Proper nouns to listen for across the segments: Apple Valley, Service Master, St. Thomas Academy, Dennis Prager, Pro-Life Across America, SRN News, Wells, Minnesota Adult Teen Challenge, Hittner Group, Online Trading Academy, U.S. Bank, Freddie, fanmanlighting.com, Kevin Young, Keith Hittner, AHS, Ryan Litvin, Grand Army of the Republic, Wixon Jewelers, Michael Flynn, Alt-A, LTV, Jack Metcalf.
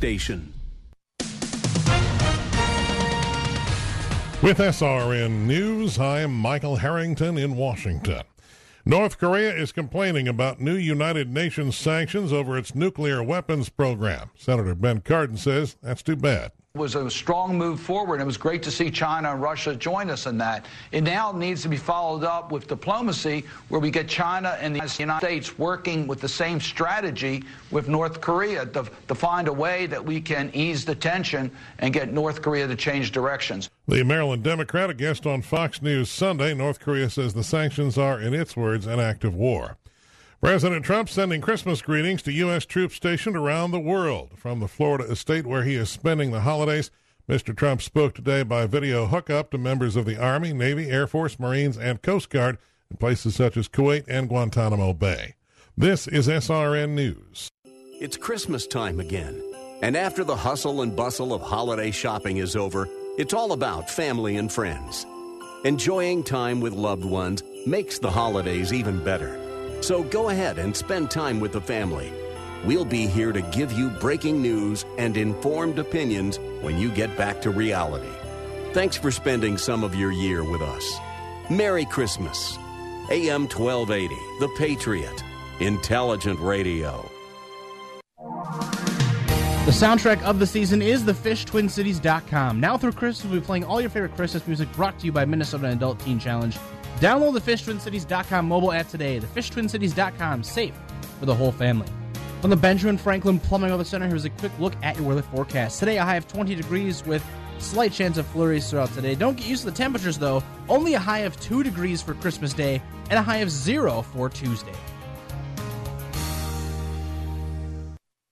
Station. With SRN News, I am Michael Harrington in Washington. North Korea is complaining about new United Nations sanctions over its nuclear weapons program. Senator Ben Cardin says that's too bad. It was a strong move forward. It was great to see China and Russia join us in that. It now needs to be followed up with diplomacy, where we get China and the United States working with the same strategy with North Korea to find a way that we can ease the tension and get North Korea to change directions. The Maryland Democrat, a guest on Fox News Sunday, North Korea says the sanctions are, in its words, an act of war. President Trump sending Christmas greetings to U.S. troops stationed around the world. From the Florida estate where he is spending the holidays, Mr. Trump spoke today by video hookup to members of the Army, Navy, Air Force, Marines, and Coast Guard in places such as Kuwait and Guantanamo Bay. This is SRN News. It's Christmas time again, and after the hustle and bustle of holiday shopping is over, it's all about family and friends. Enjoying time with loved ones makes the holidays even better. So go ahead and spend time with the family. We'll be here to give you breaking news and informed opinions when you get back to reality. Thanks for spending some of your year with us. Merry Christmas. AM 1280, The Patriot, Intelligent Radio. The soundtrack of the season is thefishtwincities.com. Now through Christmas, we'll be playing all your favorite Christmas music, brought to you by Minnesota Adult Teen Challenge. Download the FishTwinCities.com mobile app today. The FishTwinCities.com, safe for the whole family. From the Benjamin Franklin Plumbing Weather Center, here's a quick look at your weather forecast. Today, a high of 20 degrees with slight chance of flurries throughout today. Don't get used to the temperatures, though. Only a high of 2 degrees for Christmas Day and a high of 0 for Tuesday.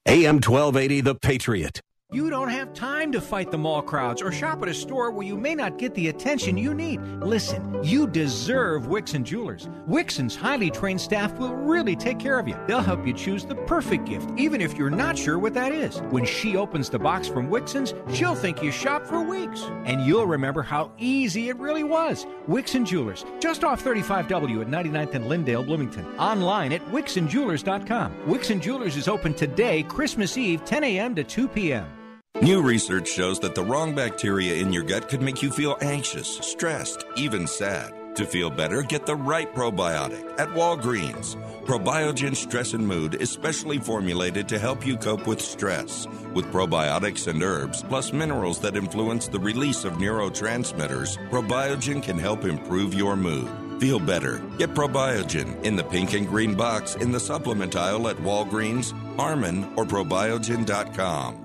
AM 1280, The Patriot. You don't have time to fight the mall crowds or shop at a store where you may not get the attention you need. Listen, you deserve Wixon Jewelers. Wixon's highly trained staff will really take care of you. They'll help you choose the perfect gift, even if you're not sure what that is. When she opens the box from Wixon's, she'll think you shopped for weeks. And you'll remember how easy it really was. Wixon Jewelers, just off 35W at 99th and Lindale, Bloomington. Online at WixonJewelers.com. Wixon Jewelers is open today, Christmas Eve, 10 a.m. to 2 p.m. New research shows that the wrong bacteria in your gut could make you feel anxious, stressed, even sad. To feel better, get the right probiotic at Walgreens. Probiogen Stress and Mood is specially formulated to help you cope with stress, with probiotics and herbs, plus minerals that influence the release of neurotransmitters. Probiogen can help improve your mood. Feel better. Get Probiogen in the pink and green box in the supplement aisle at Walgreens, Harmon, or probiogen.com.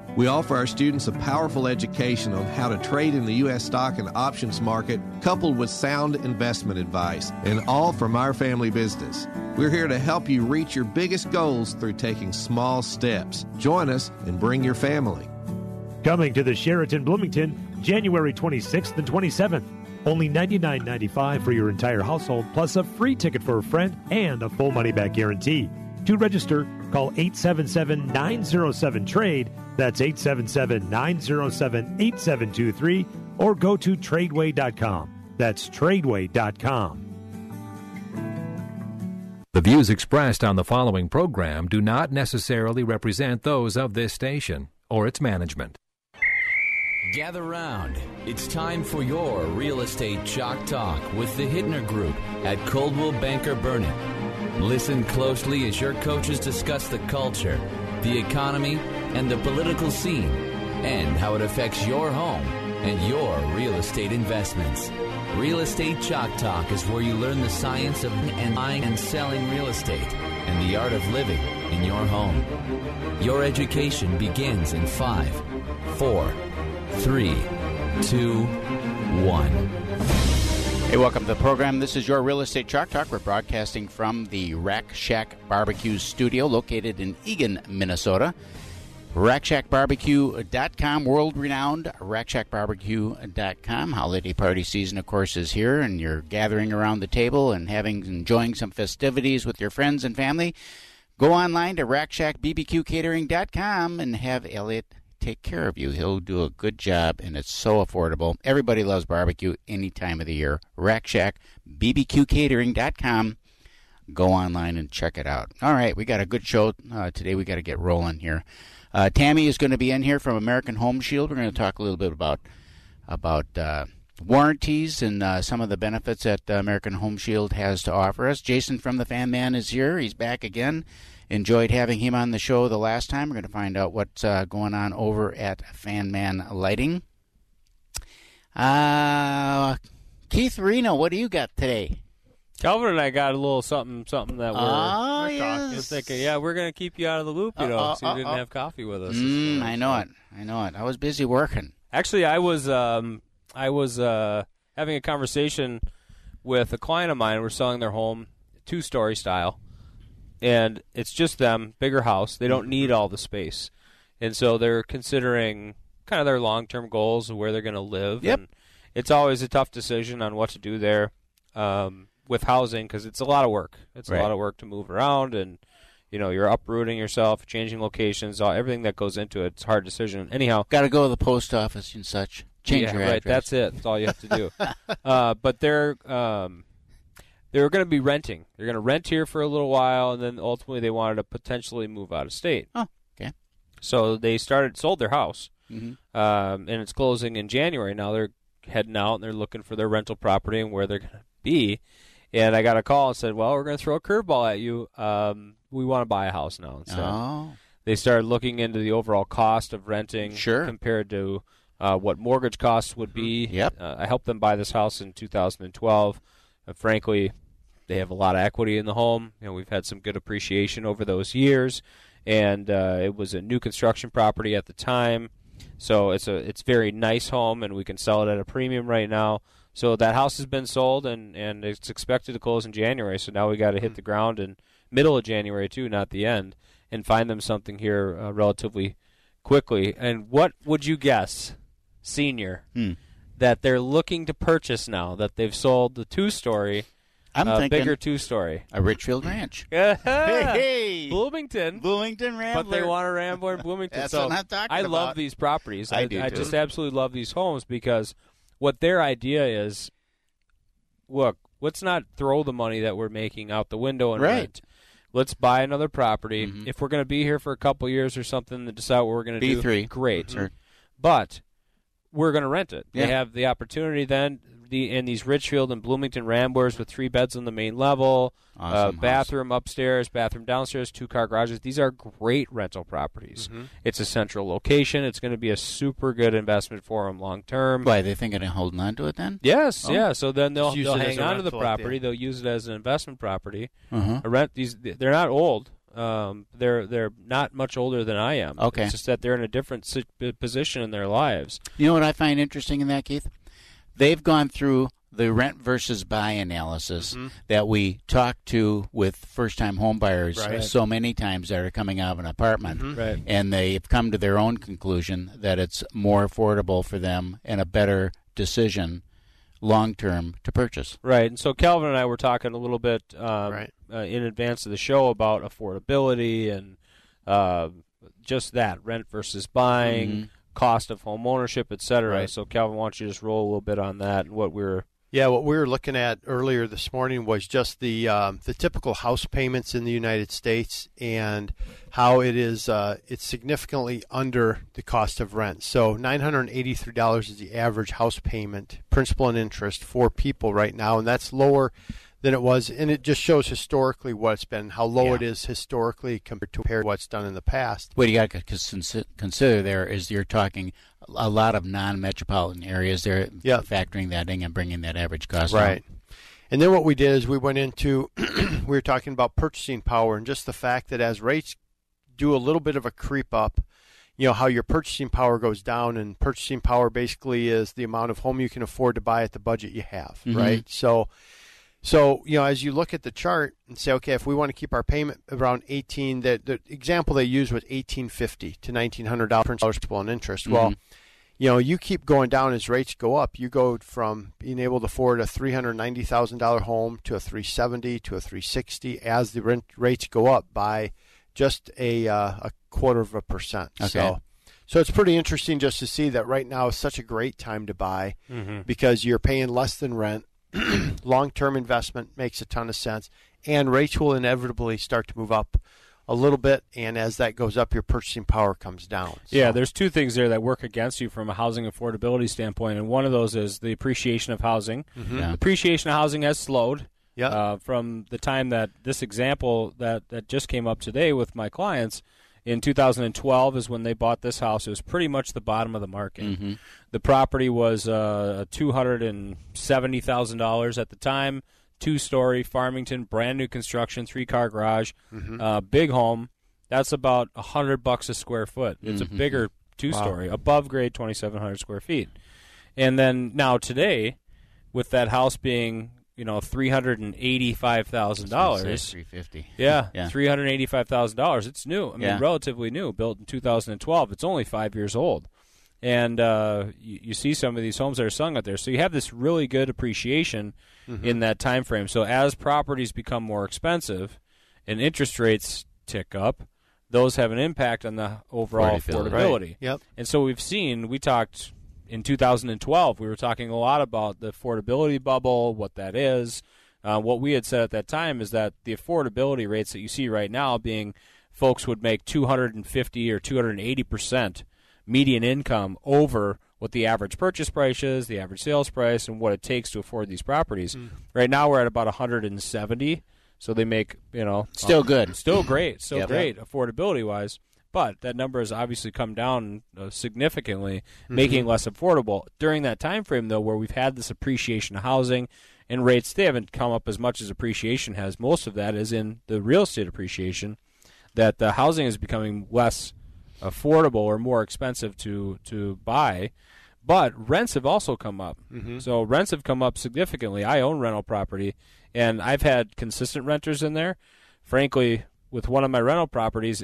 We offer our students a powerful education on how to trade in the U.S. stock and options market, coupled with sound investment advice, and all from our family business. We're here to help you reach your biggest goals through taking small steps. Join us and bring your family. Coming to the Sheraton Bloomington, January 26th and 27th. Only $99.95 for your entire household, plus a free ticket for a friend and a full money-back guarantee. To register, call 877-907-TRADE. That's 877-907-8723. Or go to Tradeway.com. That's Tradeway.com. The views expressed on the following program do not necessarily represent those of this station or its management. Gather round. It's time for your Real Estate Chalk Talk with the Hittner Group at Coldwell Banker Burnett. Listen closely as your coaches discuss the culture, the economy, and the political scene, and how it affects your home and your real estate investments. Real Estate Chalk Talk is where you learn the science of buying and selling real estate and the art of living in your home. Your education begins in 5, 4, 3, 2, 1. Hey, welcome to the program. This is your Real Estate Chalk Talk. We're broadcasting from the Rack Shack Barbecue studio located in Eagan, Minnesota. RackShackBarbecue.com, world-renowned RackShackBarbecue.com. Holiday party season, of course, is here, and you're gathering around the table and enjoying some festivities with your friends and family. Go online to RackShackBBQCatering.com and have Elliot take care of you. He'll do a good job, and it's so affordable. Everybody loves barbecue any time of the year. RackShackBBQCatering.com. Go online and check it out. All right, we got a good show today. We got to get rolling here. Tammy is going to be in here from American Home Shield. We're going to talk a little bit about warranties and some of the benefits that American Home Shield has to offer us. Jason from the Fan Man is here. He's back again. Enjoyed having him on the show the last time. We're going to find out what's going on over at Fan Man Lighting. Keith Reno, what do you got today? Kelvin and I got a little something that we're yes. thinking. Yeah, we're going to keep you out of the loop, so you didn't have coffee with us. I know it. I was busy working. Actually, I was having a conversation with a client of mine. We're selling their home, 2-story style, and it's just them, bigger house. They don't need all the space, and so they're considering kind of their long-term goals of where they're going to live. Yep. And it's always a tough decision on what to do there. With housing, because it's a lot of work. It's right. a lot of work to move around, and you're uprooting yourself, changing locations, everything that goes into it. It's a hard decision. Anyhow, got to go to the post office and such. Change your address. Right. That's it. That's all you have to do. But they're going to be renting. They're going to rent here for a little while, and then ultimately they wanted to potentially move out of state. Oh, okay. So they sold their house, mm-hmm. And it's closing in January. Now they're heading out and they're looking for their rental property and where they're going to be. And I got a call and said, well, we're going to throw a curveball at you. We want to buy a house now. And so they started looking into the overall cost of renting compared to what mortgage costs would be. Yep. I helped them buy this house in 2012. Frankly, they have a lot of equity in the home. We've had some good appreciation over those years. And it was a new construction property at the time. So it's very nice home, and we can sell it at a premium right now. So that house has been sold, and it's expected to close in January. So now we got to hit the ground in middle of January, too, not the end, and find them something here relatively quickly. And what would you guess, senior, that they're looking to purchase now that they've sold the 2-story, bigger 2-story? A Richfield Ranch. Hey. Bloomington. Bloomington Rambler. But they want a Rambler in Bloomington. That's so what I'm talking about. I love these properties. I do, too. I just absolutely love these homes because – what their idea is, look, let's not throw the money that we're making out the window and rent. Let's buy another property. Mm-hmm. If we're going to be here for a couple years or something to decide what we're going to do, great. Mm-hmm. But we're going to rent it. Yeah. They have the opportunity then in these Richfield and Bloomington Ramblers with 3 beds on the main level, awesome bathroom upstairs, bathroom downstairs, 2-car garages. These are great rental properties. Mm-hmm. It's a central location. It's going to be a super good investment for them long term. Why, are they thinking of holding on to it then? Yes, yeah. So then they'll hang on to the property. They'll use it as an investment property. Uh-huh. They're not old. They're not much older than I am. Okay. It's just that they're in a different position in their lives. You know what I find interesting in that, Keith? They've gone through the rent versus buy analysis that we talk to with first-time homebuyers so many times that are coming out of an apartment. And they've come to their own conclusion that it's more affordable for them and a better decision long-term to purchase. Right. And so Kelvin and I were talking a little bit in advance of the show about affordability and just that, rent versus buying, cost of home ownership, et cetera. Right. So Kelvin, why don't you just roll a little bit on that and what we're... Yeah, what we were looking at earlier this morning was just the typical house payments in the United States and how it is it's significantly under the cost of rent. So $983 is the average house payment, principal and interest, for people right now, and that's lower than it was. And it just shows historically what it's been, how low it is historically compared to what's done in the past. What you got to consider there is you're talking a lot of non-metropolitan areas. They're factoring that in and bringing that average cost down. And then what we did is we went into, we were talking about purchasing power and just the fact that as rates do a little bit of a creep up, you know, how your purchasing power goes down, and purchasing power basically is the amount of home you can afford to buy at the budget you have, right? So, you know, as you look at the chart and say, okay, if we want to keep our payment around 18, the example they used was $1,850 to $1,900 principal and interest. Well, you know, you keep going down as rates go up. You go from being able to afford a $390,000 home to a $370,000 to a $360,000 as the rent rates go up by just a 0.25%. Okay. So it's pretty interesting just to see that right now is such a great time to buy because you're paying less than rent. Long-term investment makes a ton of sense, and rates will inevitably start to move up a little bit, and as that goes up, your purchasing power comes down. So. Yeah, there's two things there that work against you from a housing affordability standpoint, and one of those is the appreciation of housing. The appreciation of housing has slowed from the time that this example that just came up today with my clients. In 2012 is when they bought this house. It was pretty much the bottom of the market. The property was $270,000 at the time, two-story, Farmington, brand-new construction, three-car garage, big home. That's about $100 a square foot. It's a bigger two-story, above grade, 2,700 square feet. And then now today, with that house being... You know, $385,000. $350,000. Yeah, $385,000. It's new. I mean, relatively new, built in 2012. It's only 5 years old, and you see some of these homes that are selling out there. So you have this really good appreciation in that time frame. So as properties become more expensive, and interest rates tick up, those have an impact on the overall affordability. Right. Yep. And so we've seen. We talked. In 2012, we were talking a lot about the affordability bubble, what that is. What we had said at that time is that the affordability rates that you see right now being folks would make 250 or 280% median income over what the average purchase price is, the average sales price, and what it takes to afford these properties. Right now we're at about 170, so they make, you know. Still good. Still great. Still great affordability-wise. But that number has obviously come down significantly, making it less affordable. During that time frame, though, where we've had this appreciation of housing and rates, they haven't come up as much as appreciation has. Most of that is in the real estate appreciation, that the housing is becoming less affordable or more expensive to buy. But rents have also come up. So rents have come up significantly. I own rental property, and I've had consistent renters in there. Frankly, with one of my rental properties,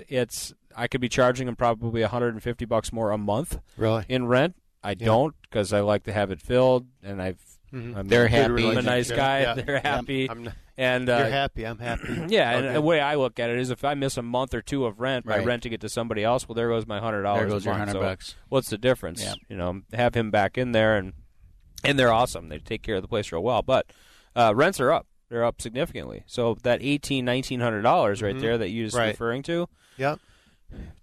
I could be charging them probably $150 more a month in rent. I don't, because I like to have it filled, and they're happy. I'm a nice guy. Yeah. They're happy. You're happy. I'm happy. And the way I look at it is if I miss a month or two of rent by renting it to somebody else, well, there goes my $100. There goes your $100. So what's the difference? Yeah. You know, have him back in there, and they're awesome. They take care of the place real well. But rents are up. They're up significantly. So that $1,800, $1,900 right there that you just referring to. Yep.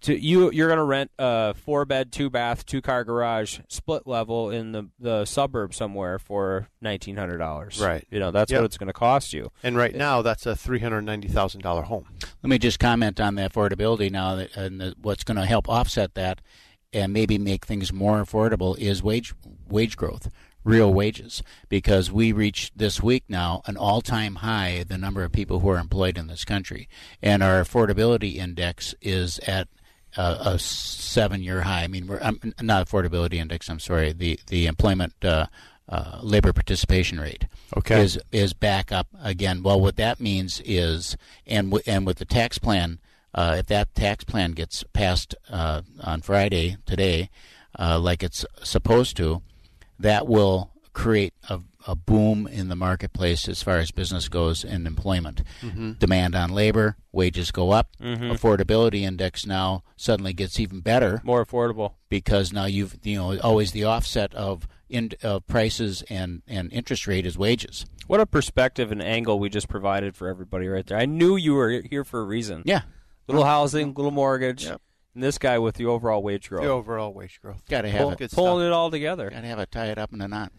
You're going to rent a 4-bed, 2-bath, 2-car garage, split level in the suburb somewhere for $1,900. Right. You know, that's what it's going to cost you. And right now, that's a $390,000 home. Let me just comment on the affordability now, and what's going to help offset that and maybe make things more affordable is wage growth. real wages, because we reached this week now an all-time high, the number of people who are employed in this country. And our affordability index is at a seven-year high. I mean, we're not affordability index, I'm sorry, the employment labor participation rate is back up again. Well, what that means is, and with the tax plan, if that tax plan gets passed on Friday, today, like it's supposed to, that will create a boom in the marketplace as far as business goes and employment. Mm-hmm. Demand on labor, wages go up. Mm-hmm. Affordability index now suddenly gets even better. More affordable. Because now you've, always the offset of prices and interest rate is wages. What a perspective and angle we just provided for everybody right there. I knew you were here for a reason. Yeah. Little housing, little mortgage. Yep. And this guy with the overall wage growth. The overall wage growth. Got to have pulling it all together. Got to have it, tie it up in a knot.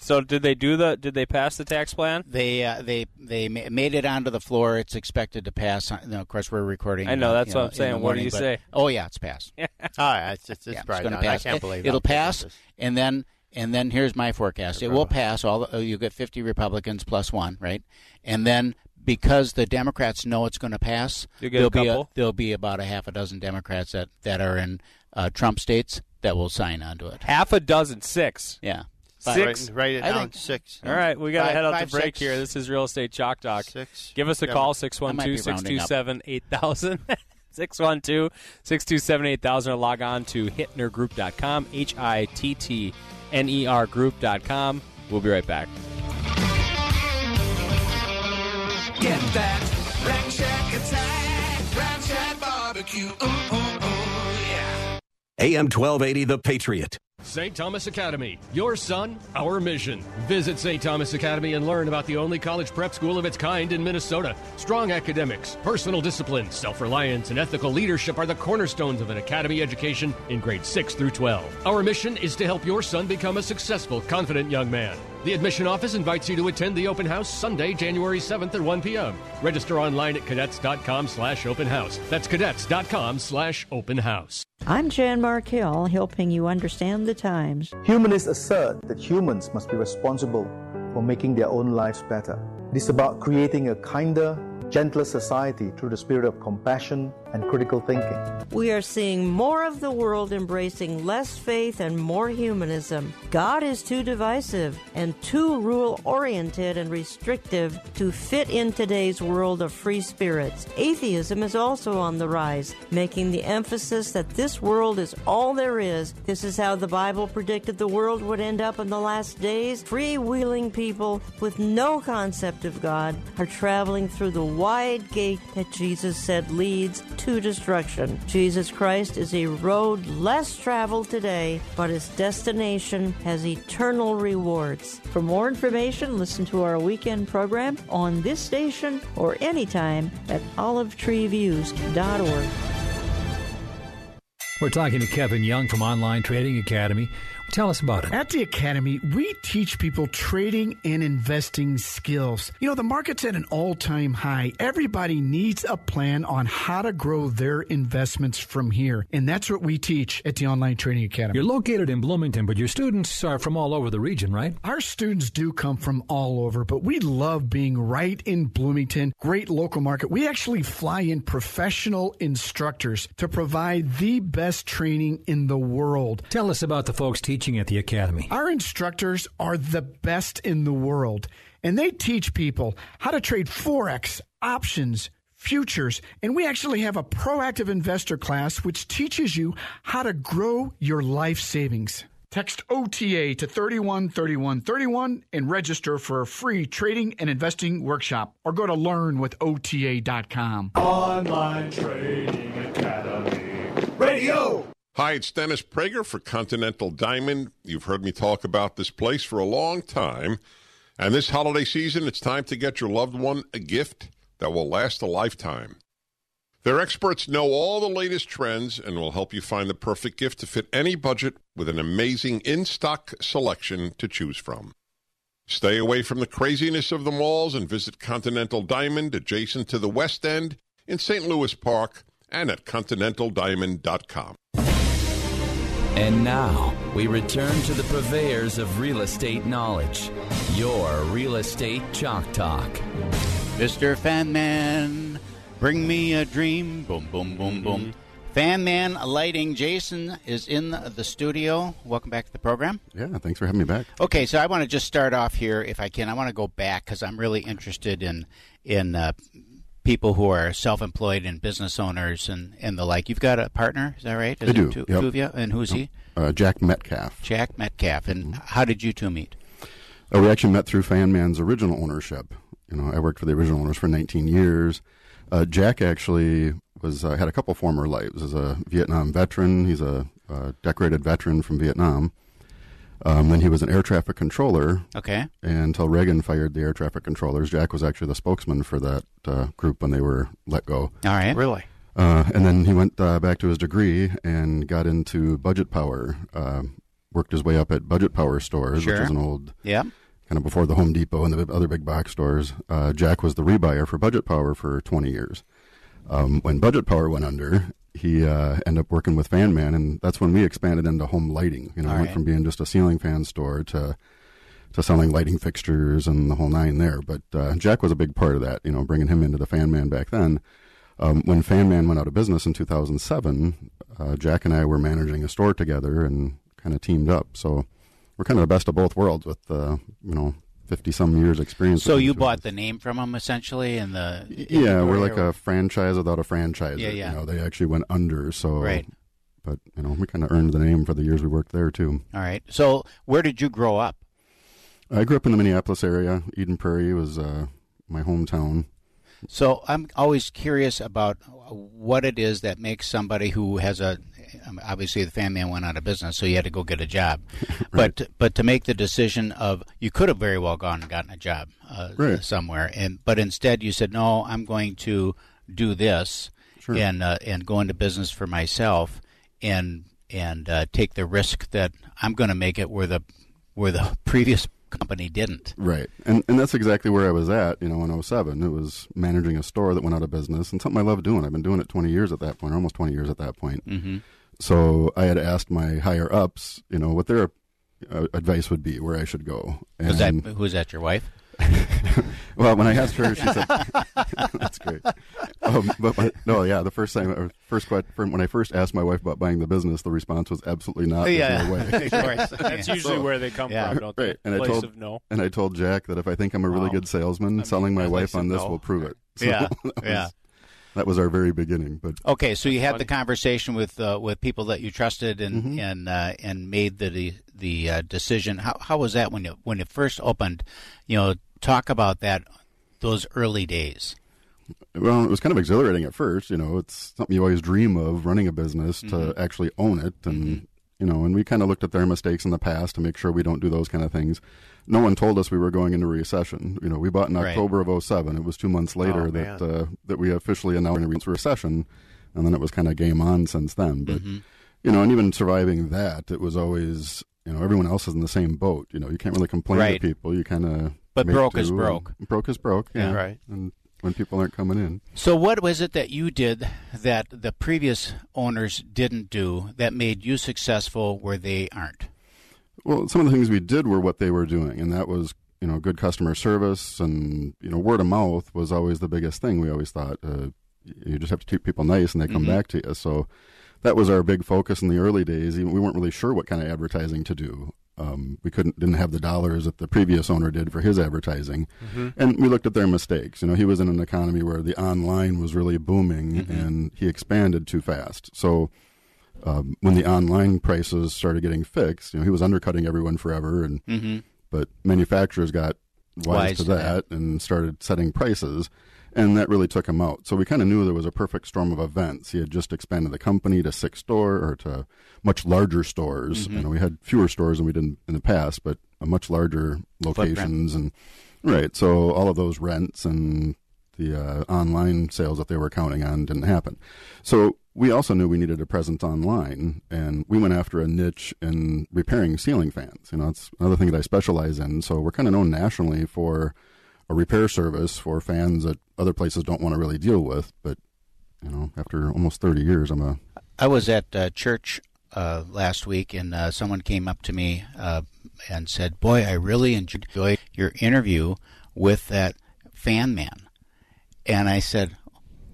So did they pass the tax plan? They made it onto the floor. It's expected to pass. Of course, we're recording. I know that's what I'm saying. What do you say? Oh yeah, it's passed. It's going to pass. I can't believe it'll pass. And then here's my forecast. It will pass. You get 50 Republicans plus one, right? And then, because the Democrats know it's going to pass, there'll be about a half a dozen Democrats that are in Trump states that will sign on to it. Half a dozen, six. Yeah. Six. Write it down, six. All right, we got to head out to break here. This is Real Estate Chalk Talk. Six. Give us a call, 612-627-8000. 612-627-8000, or log on to hittnergroup.com, hittnergroup.com. We'll be right back. Get that Rack Shack attack, Rack Shack Barbecue, ooh, ooh, ooh, yeah. AM 1280, The Patriot. St. Thomas Academy, your son, our mission. Visit St. Thomas Academy and learn about the only college prep school of its kind in Minnesota. Strong academics, personal discipline, self-reliance, and ethical leadership are the cornerstones of an academy education in grades 6 through 12. Our mission is to help your son become a successful, confident young man. The admission office invites you to attend the open house Sunday, January 7th at 1 p.m. Register online at cadets.com/open house. That's cadets.com/open house. I'm Jan Markell, helping you understand the times. Humanists assert that humans must be responsible for making their own lives better. It is about creating a kinder, gentler society through the spirit of compassion and critical thinking. We are seeing more of the world embracing less faith and more humanism. God is too divisive and too rule-oriented and restrictive to fit in today's world of free spirits. Atheism is also on the rise, making the emphasis that this world is all there is. This is how the Bible predicted the world would end up in the last days. Freewheeling people with no concept of God are traveling through the wide gate that Jesus said leads to destruction. Jesus Christ is a road less traveled today, but its destination has eternal rewards. For more information, listen to our weekend program on this station or anytime at olivetreeviews.org. We're talking to Kevin Young from Online Trading Academy. Tell us about it. At the Academy, we teach people trading and investing skills. The market's at an all-time high. Everybody needs a plan on how to grow their investments from here. And that's what we teach at the Online Trading Academy. You're located in Bloomington, but your students are from all over the region, right? Our students do come from all over, but we love being right in Bloomington. Great local market. We actually fly in professional instructors to provide the best training in the world. Tell us about the folks teaching at the Academy. Our instructors are the best in the world, and they teach people how to trade Forex, options, futures, and we actually have a proactive investor class which teaches you how to grow your life savings. Text OTA to 313131 and register for a free trading and investing workshop, or go to learnwithota.com. Online Trading Academy Radio. Hi, it's Dennis Prager for Continental Diamond. You've heard me talk about this place for a long time. And this holiday season, it's time to get your loved one a gift that will last a lifetime. Their experts know all the latest trends and will help you find the perfect gift to fit any budget with an amazing in-stock selection to choose from. Stay away from the craziness of the malls and visit Continental Diamond, adjacent to the West End in St. Louis Park, and at continentaldiamond.com. And now, we return to the purveyors of real estate knowledge, your Real Estate Chalk Talk. Mr. Fan Man, bring me a dream. Boom, boom, boom, boom. Fan Man Lighting, Jason is in the studio. Welcome back to the program. Yeah, thanks for having me back. Okay, so I want to just start off here, if I can. I want to go back because I'm really interested in people who are self-employed and business owners and the like. You've got a partner, is that right? Is I do. Two of you? And who's he? Jack Metcalf. Jack Metcalf. And how did you two meet? Oh, we actually met through Fan Man's original ownership. You know, I worked for the original owners for 19 years. Jack actually had a couple former lives. He's a Vietnam veteran. He's a decorated veteran from Vietnam. Then he was an air traffic controller. Okay. Until Reagan fired the air traffic controllers. Jack was actually the spokesman for that group when they were let go. All right. Really? And then he went back to his degree and got into Budget Power. Worked his way up at Budget Power stores, sure, which is an old, yeah, kind of before the Home Depot and the other big box stores. Jack was the rebuyer for Budget Power for 20 years. When Budget Power went under, he ended up working with Fan Man, and that's when we expanded into home lighting. You know, we went from being just a ceiling fan store to selling lighting fixtures and the whole nine there. But Jack was a big part of that, you know, bringing him into the Fan Man back then. When Fan Man went out of business in 2007, Jack and I were managing a store together and kind of teamed up. So we're kind of the best of both worlds with, 50-some years experience. So you bought the name from them, essentially? And we're like a franchise without a franchisor. Yeah, yeah. You know, they actually went under, so... Right. But, you know, we kind of earned the name for the years we worked there, too. All right. So where did you grow up? I grew up in the Minneapolis area. Eden Prairie was my hometown. So I'm always curious about what it is that makes somebody who has a... Obviously, the Fan Man went out of business, so you had to go get a job. Right. But to make the decision of, you could have very well gone and gotten a job somewhere, but instead you said, no, I'm going to do this, sure, and go into business for myself and take the risk that I'm going to make it where the previous company didn't. Right, and that's exactly where I was at, you know, in 2007. It was managing a store that went out of business, and something I love doing. I've been doing it 20 years at that point, or almost 20 years at that point. Mm-hmm. So I had asked my higher-ups, you know, what their advice would be, where I should go. Was that your wife? Well, when I asked her, she said, that's great. When I first asked my wife about buying the business, the response was absolutely not. Yeah, way. Of course. That's usually where they come from, don't they? Right. And I told Jack that if I think I'm a really good salesman, selling my wife on this will prove it. So yeah, that was our very beginning. But okay, so you had the conversation with people that you trusted and made the decision. How was that when it first opened? You know, talk about that, those early days. Well, it was kind of exhilarating at first. You know, it's something you always dream of, running a business, to actually own it, and you know, and we kind of looked at their mistakes in the past to make sure we don't do those kind of things. No one told us we were going into a recession. You know, we bought in October of 2007. It was 2 months later that we officially announced a recession, and then it was kind of game on since then. But, you know, and even surviving that, it was always, you know, everyone else is in the same boat. You know, you can't really complain to people. You kind of... But broke is broke. Broke is broke, yeah. Right. And when people aren't coming in. So what was it that you did that the previous owners didn't do that made you successful where they aren't? Well, some of the things we did were what they were doing, and that was, you know, good customer service, and, you know, word of mouth was always the biggest thing. We always thought you just have to treat people nice and they come back to you. So that was our big focus in the early days. We weren't really sure what kind of advertising to do. We didn't have the dollars that the previous owner did for his advertising, and we looked at their mistakes. You know, he was in an economy where the online was really booming, and he expanded too fast. So when the online prices started getting fixed, you know, he was undercutting everyone forever, and but manufacturers got wise to that and started setting prices, and that really took him out. So we kind of knew there was a perfect storm of events. He had just expanded the company to to much larger stores. You know, we had fewer stores than we did in the past, but a much larger locations. Footprint. And so all of those rents and the online sales that they were counting on didn't happen. So we also knew we needed a presence online, and we went after a niche in repairing ceiling fans. You know, it's another thing that I specialize in. So we're kind of known nationally for a repair service for fans that other places don't want to really deal with. But, you know, after almost 30 years, I was at a church last week, and someone came up to me and said, "Boy, I really enjoyed your interview with that Fan Man." And I said,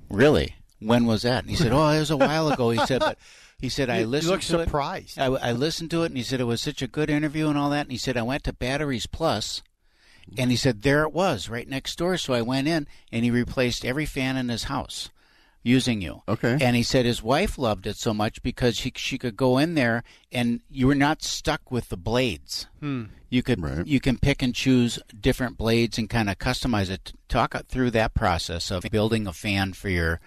"Really? When was that?" And he said, "Oh, it was a while ago." He said, "But." He said, "I listened to it." You look surprised. I listened to it, and he said, it was such a good interview and all that. And he said, I went to Batteries Plus, and he said, there it was, right next door. So I went in, and he replaced every fan in his house using you. Okay. And he said his wife loved it so much because she could go in there, and you were not stuck with the blades. Hmm. You can pick and choose different blades and kind of customize it. Talk through that process of building a fan for your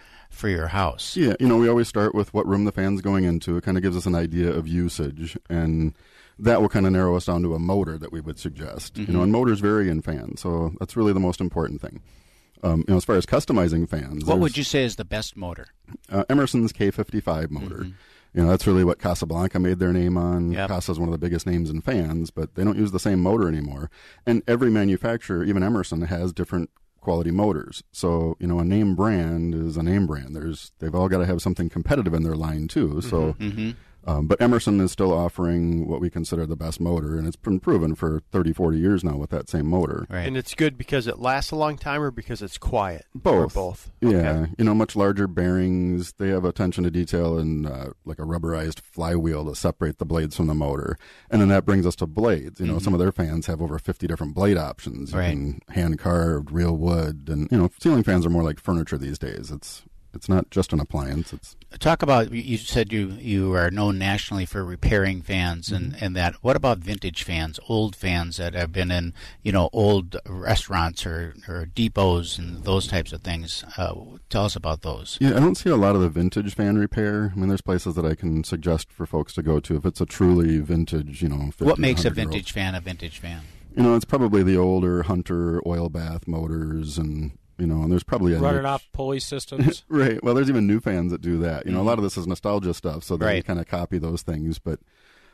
house. Yeah, we always start with what room the fan's going into. It kind of gives us an idea of usage, and that will kind of narrow us down to a motor that we would suggest. Mm-hmm. And motors vary in fans, so that's really the most important thing. As far as customizing fans, what would you say is the best motor? Emerson's K55 motor. Mm-hmm. That's really what Casablanca made their name on. Yep. Casa's one of the biggest names in fans, but they don't use the same motor anymore. And every manufacturer, even Emerson, has different quality motors. So, a name brand is a name brand. They've all got to have something competitive in their line too. So, mm-hmm. But Emerson is still offering what we consider the best motor, and it's been proven for 30, 40 years now with that same motor. Right. And it's good because it lasts a long time or because it's quiet? Both. Yeah. Okay. Much larger bearings. They have attention to detail and like a rubberized flywheel to separate the blades from the motor. And then that brings us to blades. Mm-hmm. Some of their fans have over 50 different blade options. Right. Hand-carved, real wood. And, ceiling fans are more like furniture these days. It's not just an appliance. Talk about, you said you are known nationally for repairing fans and that. What about vintage fans, old fans that have been in, old restaurants or depots and those types of things? Tell us about those. Yeah, I don't see a lot of the vintage fan repair. There's places that I can suggest for folks to go to if it's a truly vintage, 50, what makes a vintage fan a vintage fan? It's probably the older Hunter oil bath motors and there's probably run-it-off pulley systems. Right. Well, there's even new fans that do that. Mm-hmm. A lot of this is nostalgia stuff, so they kind of copy those things. But,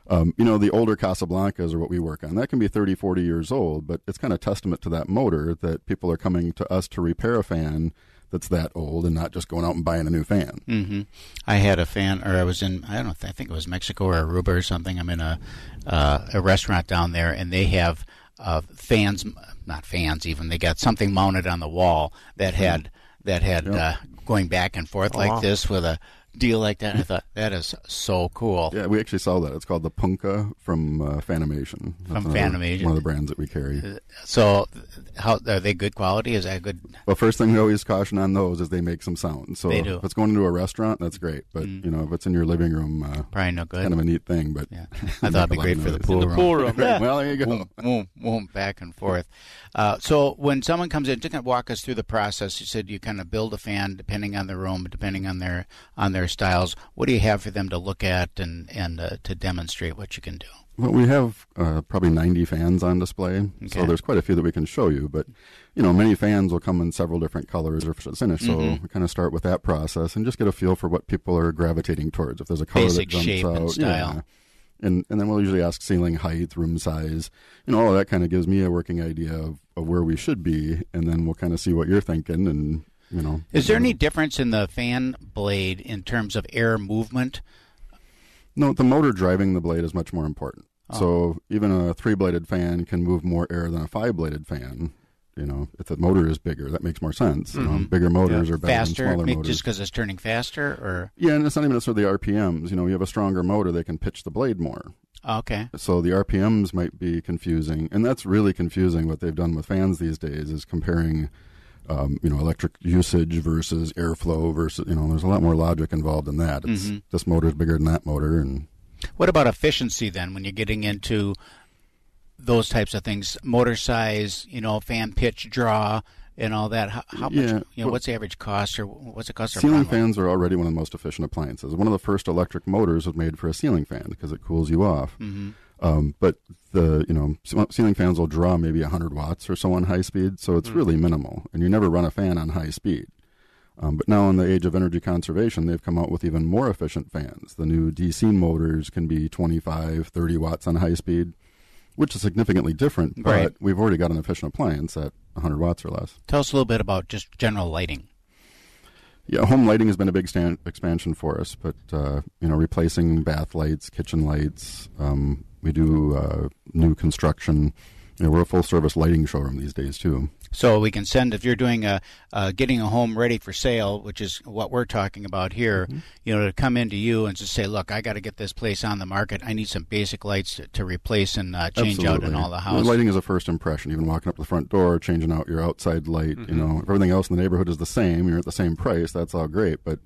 the older Casablancas are what we work on. That can be 30, 40 years old, but it's kind of testament to that motor that people are coming to us to repair a fan that's that old and not just going out and buying a new fan. Mm-hmm. I had a fan, or I was in, I think it was Mexico or Aruba or something. I'm in a restaurant down there, and they have fans, not fans even, they got something mounted on the wall that had going back and forth like this with a deal like that. I thought, that is so cool. Yeah, we actually saw that. It's called the Punka from Fanimation. One of the brands that we carry. So how are they good quality? Is that good? Well, first thing we always caution on those is they make some sound. So they do. If it's going into a restaurant, that's great. But, if it's in your living room, probably no good. Kind of a neat thing. But yeah. I thought it would be great for the pool room. Right. Well, there you go. Boom, back and forth. So when someone comes in, to walk us through the process. You said you kind of build a fan depending on the room, depending on their styles. What do you have for them to look at and to demonstrate what you can do? Well, we have probably 90 fans on display, so there's quite a few that we can show you. But, many fans will come in several different colors or finish, so we kind of start with that process and just get a feel for what people are gravitating towards. If there's a color basic that jumps shape out, and style. Yeah. And then we'll usually ask ceiling height, room size, all of that kind of gives me a working idea of where we should be, and then we'll kind of see what you're thinking and. Is there any difference in the fan blade in terms of air movement? No, the motor driving the blade is much more important. Oh. So even a 3-bladed fan can move more air than a 5-bladed fan. If the motor is bigger, that makes more sense. Mm-hmm. Bigger motors are better than smaller motors. Just because it's turning faster? Yeah, and it's not even necessarily the RPMs. You have a stronger motor, they can pitch the blade more. Okay. So the RPMs might be confusing, and that's really confusing. What they've done with fans these days is comparing electric usage versus airflow versus, there's a lot more logic involved in that. It's this motor's bigger than that motor. And what about efficiency then when you're getting into those types of things, motor size, fan pitch, draw, and all that? How much, what's the average cost or what's the cost? Ceiling fans are already one of the most efficient appliances. One of the first electric motors was made for a ceiling fan because it cools you off. Mm-hmm. But the ceiling fans will draw maybe 100 watts or so on high speed, so it's really minimal. And you never run a fan on high speed. But now in the age of energy conservation, they've come out with even more efficient fans. The new DC motors can be 25, 30 watts on high speed, which is significantly different, but we've already got an efficient appliance at 100 watts or less. Tell us a little bit about just general lighting. Yeah, home lighting has been a big expansion for us, but replacing bath lights, kitchen lights. We do new construction. We're a full-service lighting showroom these days too. So we can send, if you're doing getting a home ready for sale, which is what we're talking about here, mm-hmm. To come into you and just say, look, I got to get this place on the market. I need some basic lights to replace and change Absolutely. Out in all the houses. Lighting is a first impression. Even walking up the front door, changing out your outside light, mm-hmm. If everything else in the neighborhood is the same, you're at the same price, that's all great, but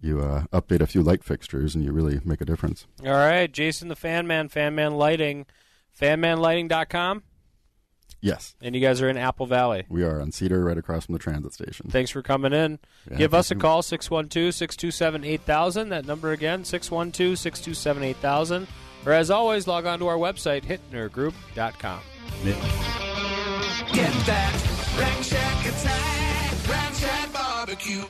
you update a few light fixtures and you really make a difference. All right, Jason the Fan Man, Fan Man Lighting, fanmanlighting.com. Yes. And you guys are in Apple Valley. We are on Cedar, right across from the transit station. Thanks for coming in. Yeah, give us a call, 612-627-8000. That number again, 612-627-8000. Or as always, log on to our website, hitnergroup.com. Get that Rack Shack attack, Rack Shack Barbecue,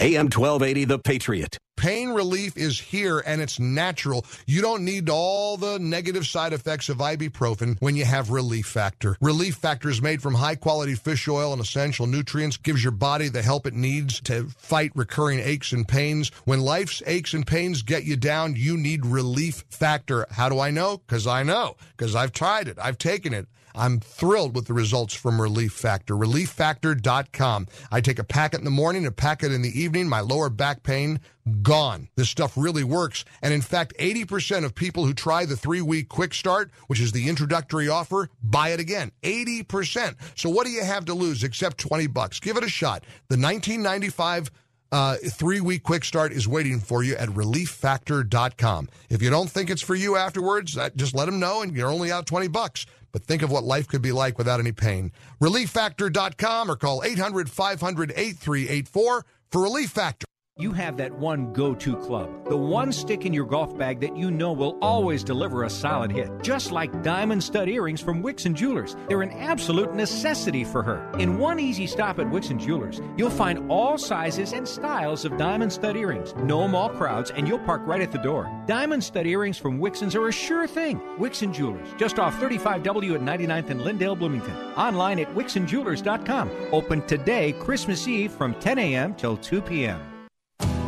AM 1280, The Patriot. Pain relief is here, and it's natural. You don't need all the negative side effects of ibuprofen when you have Relief Factor. Relief Factor is made from high-quality fish oil and essential nutrients, gives your body the help it needs to fight recurring aches and pains. When life's aches and pains get you down, you need Relief Factor. How do I know? Because I know, because I've tried it. I've taken it. I'm thrilled with the results from Relief Factor. ReliefFactor.com. I take a packet in the morning, a packet in the evening. My lower back pain, gone. This stuff really works. And in fact, 80% of people who try the 3-week quick start, which is the introductory offer, buy it again. 80%. So what do you have to lose except $20? Give it a shot. The $19.95 3-week quick start is waiting for you at relieffactor.com. If you don't think it's for you afterwards, just let them know and you're only out $20. But think of what life could be like without any pain. ReliefFactor.com or call 800-500-8384 for Relief Factor. You have that one go-to club, the one stick in your golf bag that you know will always deliver a solid hit, just like diamond stud earrings from Wixon Jewelers. They're an absolute necessity for her. In one easy stop at Wixon Jewelers, you'll find all sizes and styles of diamond stud earrings, no mall crowds, and you'll park right at the door. Diamond stud earrings from Wixon's are a sure thing. Wixon Jewelers, just off 35W at 99th and Lindale, Bloomington. Online at WixonJewelers.com. Open today, Christmas Eve, from 10 a.m. till 2 p.m.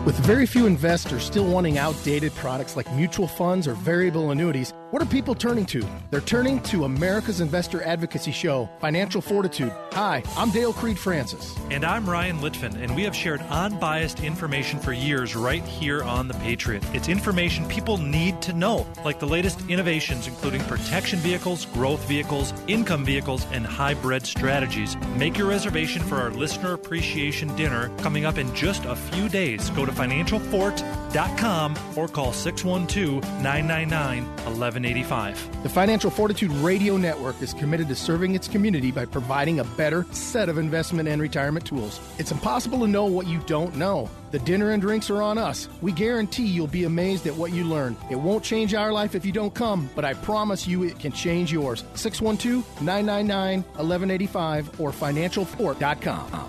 With very few investors still wanting outdated products like mutual funds or variable annuities, what are people turning to? They're turning to America's Investor Advocacy Show, Financial Fortitude. Hi, I'm Dale Creed Francis. And I'm Ryan Litvin, and we have shared unbiased information for years right here on The Patriot. It's information people need to know, like the latest innovations including protection vehicles, growth vehicles, income vehicles, and hybrid strategies. Make your reservation for our Listener Appreciation Dinner coming up in just a few days. Go to financialfort.com or call 612-999-1185. The Financial Fortitude Radio Network is committed to serving its community by providing a better set of investment and retirement tools. It's impossible to know what you don't know. The dinner and drinks are on us. We guarantee you'll be amazed at what you learn. It won't change our life if you don't come, but I promise you it can change yours. 612-999-1185 or financialfort.com.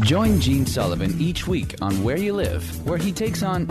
Join Gene Sullivan each week on Where You Live, where he takes on...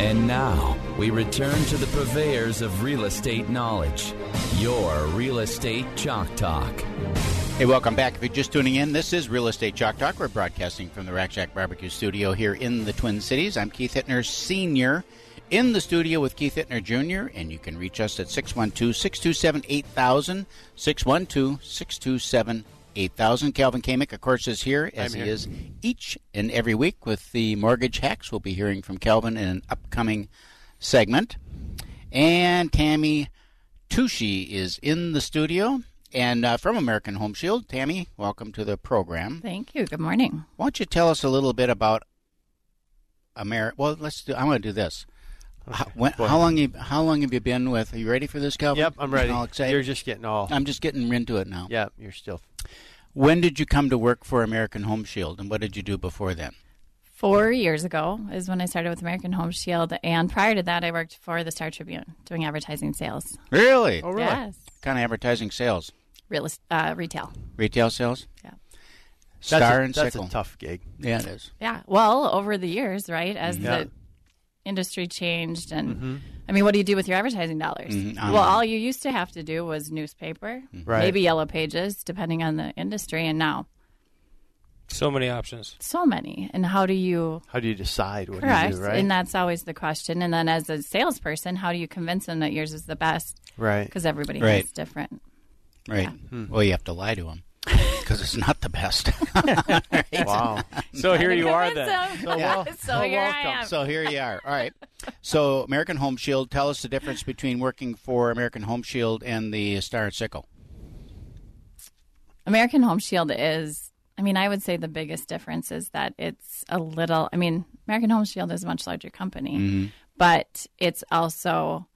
And now, we return to the purveyors of real estate knowledge, your Real Estate Chalk Talk. Hey, welcome back. If you're just tuning in, this is Real Estate Chalk Talk. We're broadcasting from the Rack Shack Barbecue Studio here in the Twin Cities. I'm Keith Hittner, Sr., in the studio with Keith Hittner, Jr., and you can reach us at 612-627-8000, 612-627-8000. Kelvin Kamick, of course, is here, as he is each and every week with the Mortgage Hacks. We'll be hearing from Kelvin in an upcoming segment. And Tammy Tucci is in the studio and from American Home Shield. Tammy, welcome to the program. Thank you. Good morning. Why don't you tell us a little bit about I want to do this. Okay. How long have you been with? Are you ready for this, Kelvin? Yep, I'm ready. You're just getting all. I'm just getting into it now. Yep, you're still. When did you come to work for American Home Shield, and what did you do before then? 4 years ago is when I started with American Home Shield, and prior to that, I worked for the Star Tribune doing advertising sales. Really? Oh, really? Yes. What kind of advertising sales? Retail. Retail sales? Yeah. Star and Sickle. That's a tough gig. Yeah, it is. Yeah. Well, over the years, right, as the industry changed, and I mean, what do you do with your advertising dollars? Well, all you used to have to do was newspaper, maybe Yellow Pages, depending on the industry, and now. So many options. So many. And how do you decide what to do, right? And that's always the question. And then as a salesperson, how do you convince them that yours is the best? Right. Because everybody is different. Right. Yeah. Well, you have to lie to them because it's not the best. Right? Wow. So here you are then. So here you are. All right. So American Home Shield, tell us the difference between working for American Home Shield and the Star and Sickle. American Home Shield is... I mean, I would say the biggest difference is that it's a little, I mean, American Home Shield is a much larger company, but it's also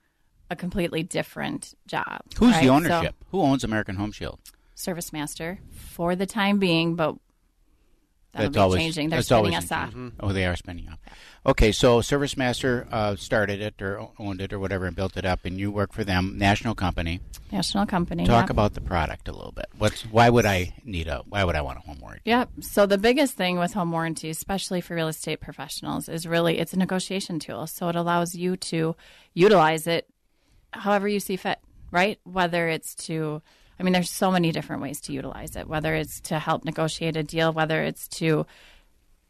a completely different job. Who's the ownership? So, who owns American Home Shield? Service Master for the time being, but that's always changing. They're spinning us off. Oh, they are spinning off. Okay, so Service Master started it or owned it or whatever and built it up, and you work for them, national company. National company. Talk about the product a little bit. Why would I want a home warranty? Yep. So the biggest thing with home warranties, especially for real estate professionals, is really it's a negotiation tool. So it allows you to utilize it however you see fit, right? Whether it's to, I mean, there's so many different ways to utilize it, whether it's to help negotiate a deal, whether it's to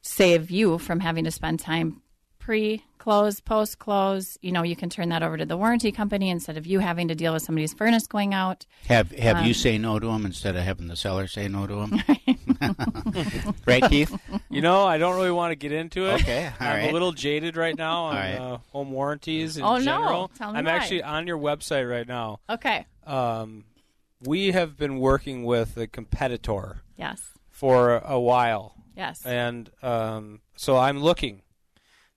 save you from having to spend time pre-close, post-close. You know, you can turn that over to the warranty company instead of you having to deal with somebody's furnace going out. Have you say no to them instead of having the seller say no to them? Right, Keith? You know, I don't really want to get into it. Okay, I'm a little jaded right now on home warranties in general. No. Tell me actually on your website right now. Okay. We have been working with a competitor. Yes. For a while. Yes. And so I'm looking.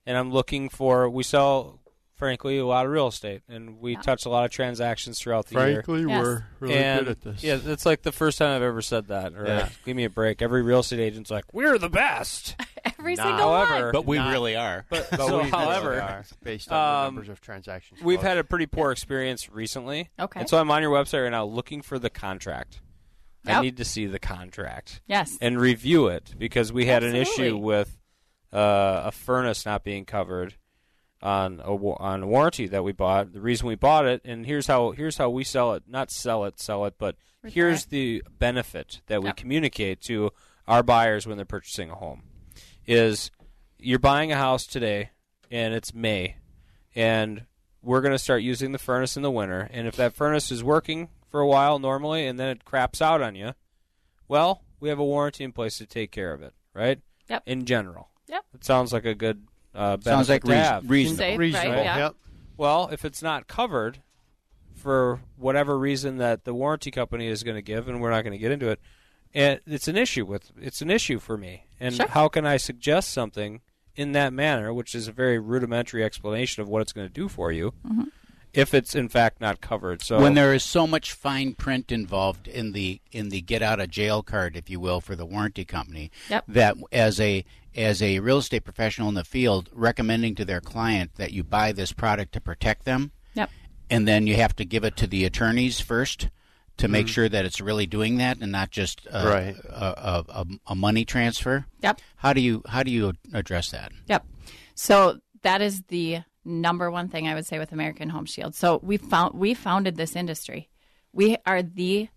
And I'm looking for, we sell, frankly, a lot of real estate. And we touch a lot of transactions throughout the year. We're really good at this. Yeah, it's like the first time I've ever said that. Or give me a break. Every real estate agent's like, we're the best. Every single one. But we really are. But we really are. Based on the numbers of transactions. We've had a pretty poor experience recently. Okay. And so I'm on your website right now looking for the contract. Yep. I need to see the contract. Yes. And review it because we had an issue with a furnace not being covered on a warranty that we bought. The reason we bought it, and here's how we sell it, not sell it, but here's the benefit that we communicate to our buyers when they're purchasing a home is you're buying a house today, and it's May, and we're going to start using the furnace in the winter, and if that furnace is working for a while normally and then it craps out on you, well, we have a warranty in place to take care of it, right? Yep. In general. Yep. It sounds like a good benefit. Sounds like reasonable. Right? Yeah. Yep. Well, if it's not covered for whatever reason that the warranty company is going to give, and we're not going to get into it, and it's an issue for me. And how can I suggest something in that manner, which is a very rudimentary explanation of what it's going to do for you, if it's in fact not covered? So when there is so much fine print involved in the get out of jail card, if you will, for the warranty company, that as a real estate professional in the field recommending to their client that you buy this product to protect them, and then you have to give it to the attorneys first to make sure that it's really doing that and not just a money transfer. Yep. How do you address that? Yep. So that is the number one thing I would say with American Home Shield. So we founded this industry. We are the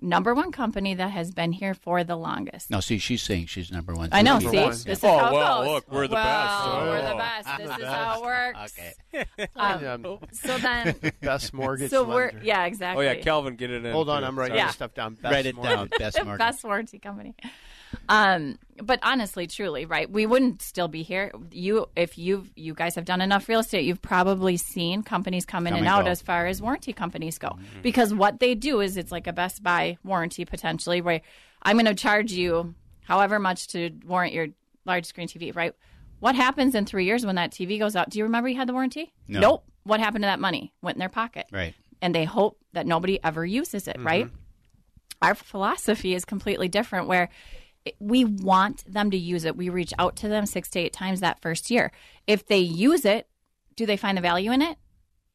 number one company that has been here for the longest. No, see, she's saying she's number one. I know, see? One. This is how it goes. Look, we're the best. We're the best. This is how it works. Okay. So then... Best mortgage lender. Yeah, exactly. Oh, yeah, Kelvin, get it in. Hold on, I'm writing this stuff down. Write it down. Best mortgage. Best warranty company. But honestly, truly, right, we wouldn't still be here. If you guys have done enough real estate, you've probably seen companies come in and out as far as warranty companies go. Because what they do is it's like a Best Buy warranty potentially where I'm going to charge you however much to warrant your large screen TV, right? What happens in 3 years when that TV goes out? Do you remember you had the warranty? No. Nope. What happened to that money? Went in their pocket. Right. And they hope that nobody ever uses it, right? Our philosophy is completely different where we want them to use it. We reach out to them 6 to 8 times that first year. If they use it, do they find the value in it?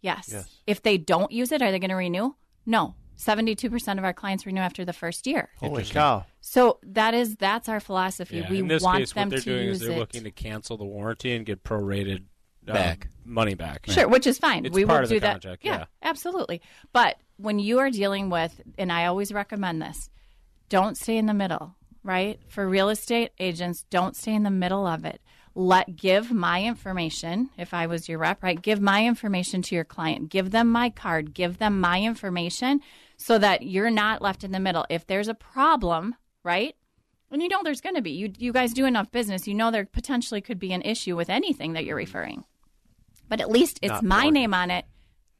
Yes. If they don't use it, are they going to renew? No. 72% of our clients renew after the first year. Holy cow. So that's our philosophy. Yeah. We want them to use it. In this case, what they're doing is they're looking to cancel the warranty and get prorated money back. Sure, which is fine. It's part of the contract. Yeah, absolutely. But when you are dealing with, and I always recommend this, don't stay in the middle, right? For real estate agents, don't stay in the middle of it. Give my information, if I was your rep, right? Give my information to your client. Give them my card. Give them my information so that you're not left in the middle. If there's a problem, right? And you know there's going to be. You guys do enough business. You know there potentially could be an issue with anything that you're referring. But at least it's my name on it,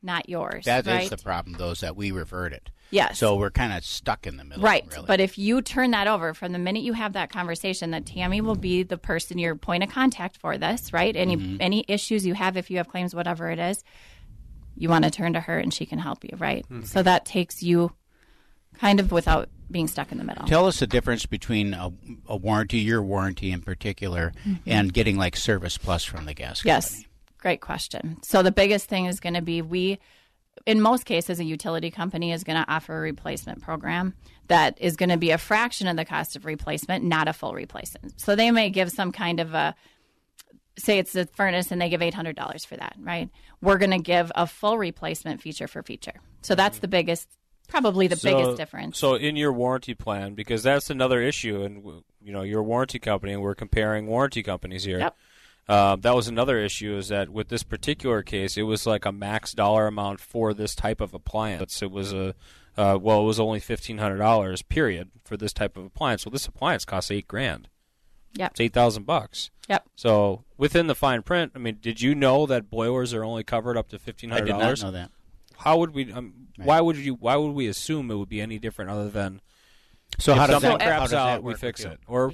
not yours. That is the problem, though, is that we revert it. Yes. So we're kind of stuck in the middle. Right. Really. But if you turn that over from the minute you have that conversation, that Tammy will be the person, your point of contact for this, right? Any issues you have, if you have claims, whatever it is, you want to turn to her and she can help you, right? Mm-hmm. So that takes you kind of without being stuck in the middle. Tell us the difference between a warranty, your warranty in particular, and getting like Service Plus from the gas company. Yes. Great question. So the biggest thing is going to be in most cases, a utility company is going to offer a replacement program that is going to be a fraction of the cost of replacement, not a full replacement. So they may give some kind of say it's a furnace and they give $800 for that, right? We're going to give a full replacement feature for feature. So that's the biggest, probably the biggest difference. So in your warranty plan, because that's another issue, and your warranty company, and we're comparing warranty companies here. Yep. That was another issue, is that with this particular case, it was like a max dollar amount for this type of appliance. It was it was only $1,500 period for this type of appliance. Well, this appliance costs $8,000. Yep. It's $8,000. Yep. So within the fine print, I mean, did you know that boilers are only covered up to $1,500? I did not know that. How would we? Right. Why would we assume it would be any different other than? So if something craps out, we fix it or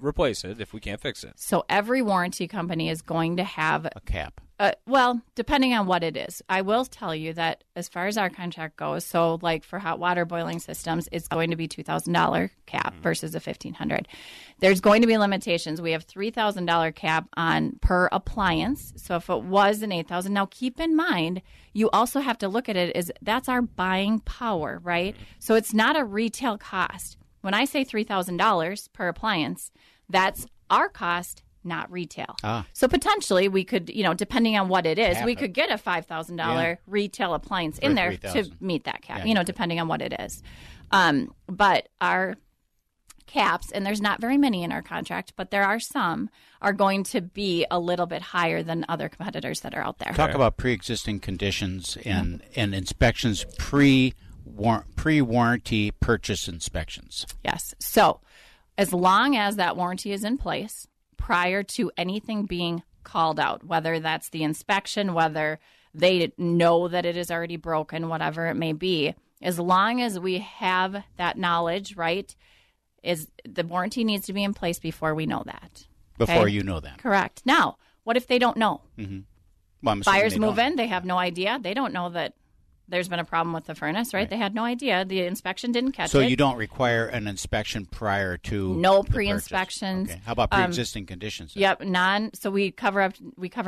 replace it if we can't fix it. So every warranty company is going to have a cap. Depending on what it is. I will tell you that as far as our contract goes, so like for hot water boiling systems, it's going to be $2,000 cap versus a $1,500. There's going to be limitations. We have $3,000 cap on per appliance. So if it was an $8,000, now keep in mind, you also have to look at it as that's our buying power, right? So it's not a retail cost. When I say $3,000 per appliance, that's our cost, not retail. So potentially we could, depending on what it is, we could get a $5,000 retail appliance in there to meet that cap, depending on what it is. But our caps, and there's not very many in our contract, but there are some, are going to be a little bit higher than other competitors that are out there. Talk about pre-existing conditions and inspections, pre-warranty purchase inspections. Yes. So as long as that warranty is in place, prior to anything being called out, whether that's the inspection, whether they know that it is already broken, whatever it may be, as long as we have that knowledge, right, is the warranty needs to be in place before we know that. Okay? Before you know that. Correct. Now, what if they don't know? Mm-hmm. Well, buyers move in. They have no idea. They don't know that there's been a problem with the furnace, right? They had no idea. The inspection didn't catch it. So you don't require an inspection prior to no pre-inspections. Okay. How about pre-existing conditions? Yep, so we cover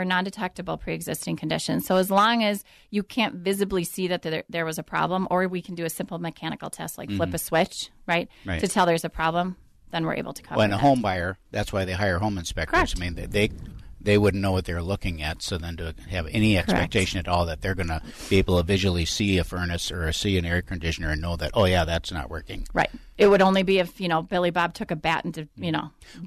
non-detectable pre-existing conditions. So as long as you can't visibly see that there was a problem, or we can do a simple mechanical test like flip a switch, right, to tell there's a problem, then we're able to cover. Well, and a home buyer, that's why they hire home inspectors. Correct. I mean, they wouldn't know what they're looking at, so then to have any expectation at all that they're going to be able to visually see a furnace or see an air conditioner and know that, that's not working. Right. It would only be if, Billy Bob took a bat and,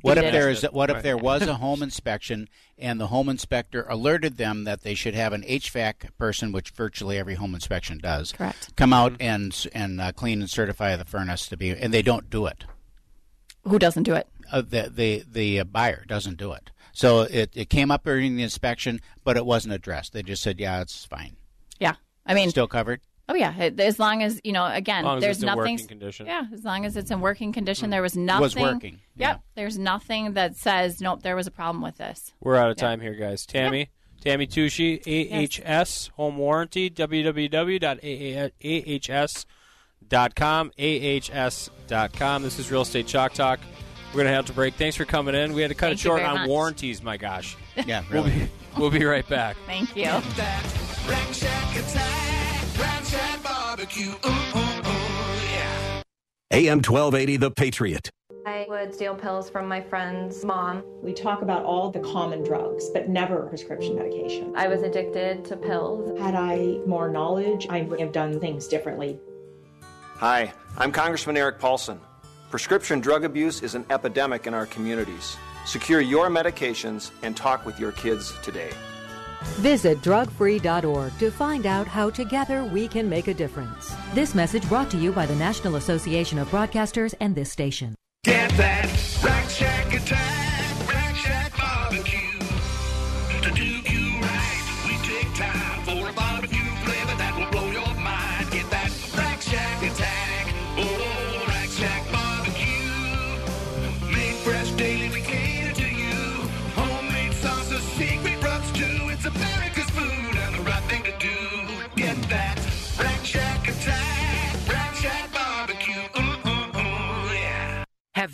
What if there was a home inspection and the home inspector alerted them that they should have an HVAC person, which virtually every home inspection does, come out and clean and certify the furnace and they don't do it. Who doesn't do it? The buyer doesn't do it. So it came up during the inspection, but it wasn't addressed. They just said, it's fine. Yeah. I mean, still covered? Oh, yeah. As long as, there's nothing. As long as it's in working condition, there was nothing. It was working. Yep. Yeah. There's nothing that says, nope, there was a problem with this. We're out of time here, guys. Tammy Tucci, AHS Home Warranty, www.ahs.com, ahs.com. This is Real Estate Chalk Talk. We're going to have to break. Thanks for coming in. We had to cut it short on warranties, my gosh. Yeah, really. We'll be right back. Thank you. Rack Shack attack, Rack Shack barbecue, ooh, ooh, ooh, yeah. AM 1280, The Patriot. I would steal pills from my friend's mom. We talk about all the common drugs, but never prescription medication. I was addicted to pills. Had I more knowledge, I would have done things differently. Hi, I'm Congressman Eric Paulson. Prescription drug abuse is an epidemic in our communities. Secure your medications and talk with your kids today. Visit drugfree.org to find out how together we can make a difference. This message brought to you by the National Association of Broadcasters and this station. Get that Rack Shack attack, Rack Shack barbecue. To do you right, we take time for a barbecue flavor that will blow your mind. Get that Rack Shack attack, oh, Rack Shack barbecue. Made fresh daily, we cater to you. Homemade sauce, a secret rubs too. It's America's food and the right thing to do. Get that Rack Shack attack, Rack Shack barbecue. Have